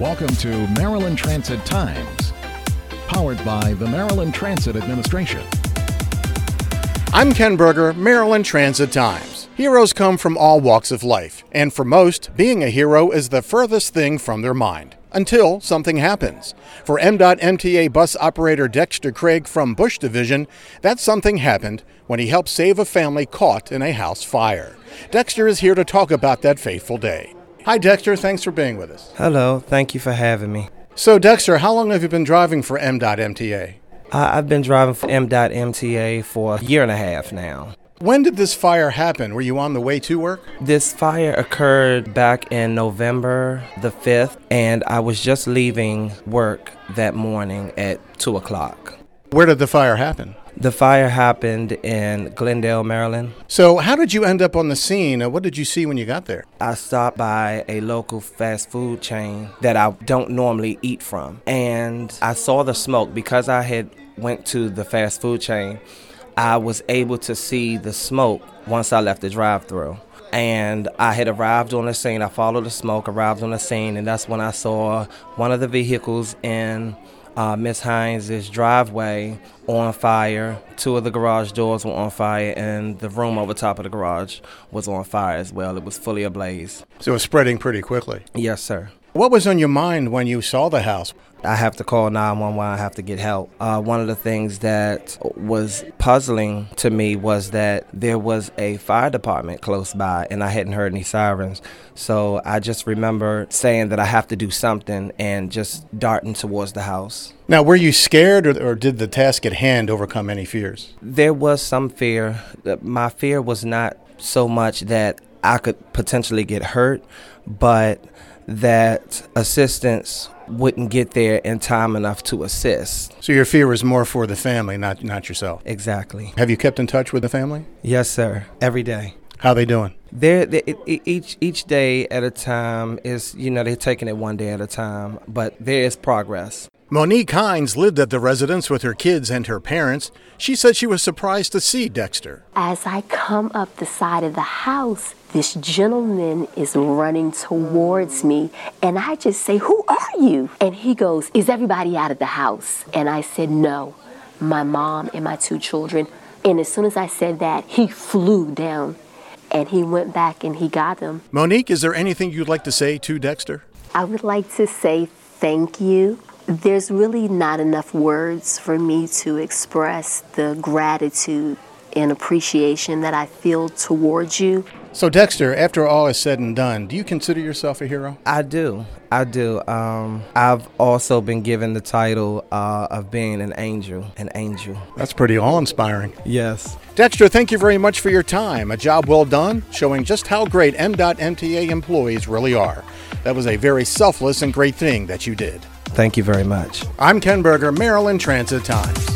Welcome to Maryland Transit Times, powered by the Maryland Transit Administration. I'm Ken Berger, Maryland Transit Times. Heroes come from all walks of life, and for most, being a hero is the furthest thing from their mind, until something happens. For MDOT-MTA bus operator Dexter Craig from Bush Division, that something happened when he helped save a family caught in a house fire. Dexter is here to talk about that fateful day. Hi Dexter, thanks for being with us. Hello, thank you for having me. So Dexter, how long have you been driving for MDOT-MTA? I've been driving for MDOT-MTA for a year and a half now. When did this fire happen? Were you on the way to work? This fire occurred back in November the 5th, and I was just leaving work that morning at 2 o'clock. Where did the fire happen? The fire happened in Glendale, Maryland. So how did you end up on the scene? What did you see when you got there? I stopped by a local fast food chain that I don't normally eat from, and I saw the smoke. Because I had went to the fast food chain, I was able to see the smoke once I left the drive-thru. And I had arrived on the scene. I followed the smoke, arrived on the scene, and that's when I saw one of the vehicles in Ms. Hines' driveway on fire. Two of the garage doors were on fire, and the room over top of the garage was on fire as well. It was fully ablaze. So it was spreading pretty quickly. Yes, sir. What was on your mind when you saw the house? I have to call 911. I have to get help. One of the things that was puzzling to me was that there was a fire department close by, and I hadn't heard any sirens. So I just remember saying that I have to do something and just darting towards the house. Now, were you scared, or did the task at hand overcome any fears? There was some fear. My fear was not so much that I could potentially get hurt, but that assistance wouldn't get there in time enough to assist. So your fear was more for the family, not yourself? Exactly. Have you kept in touch with the family? Yes, sir. Every day. How are they doing? Each day at a time is, they're taking it one day at a time, but there is progress. Monique Hines lived at the residence with her kids and her parents. She said she was surprised to see Dexter. As I come up the side of the house, this gentleman is running towards me, and I just say, "Who are you?" And he goes, "Is everybody out of the house?" And I said, "No, my mom and my two children." And as soon as I said that, he flew down, and he went back and he got them. Monique, is there anything you'd like to say to Dexter? I would like to say thank you. There's really not enough words for me to express the gratitude and appreciation that I feel towards you. So Dexter, after all is said and done, do you consider yourself a hero? I do. I've also been given the title of being an angel. That's pretty awe-inspiring. Yes. Dexter, thank you very much for your time. A job well done, showing just how great MDOT-MTA employees really are. That was a very selfless and great thing that you did. Thank you very much. I'm Ken Berger, Maryland Transit Times.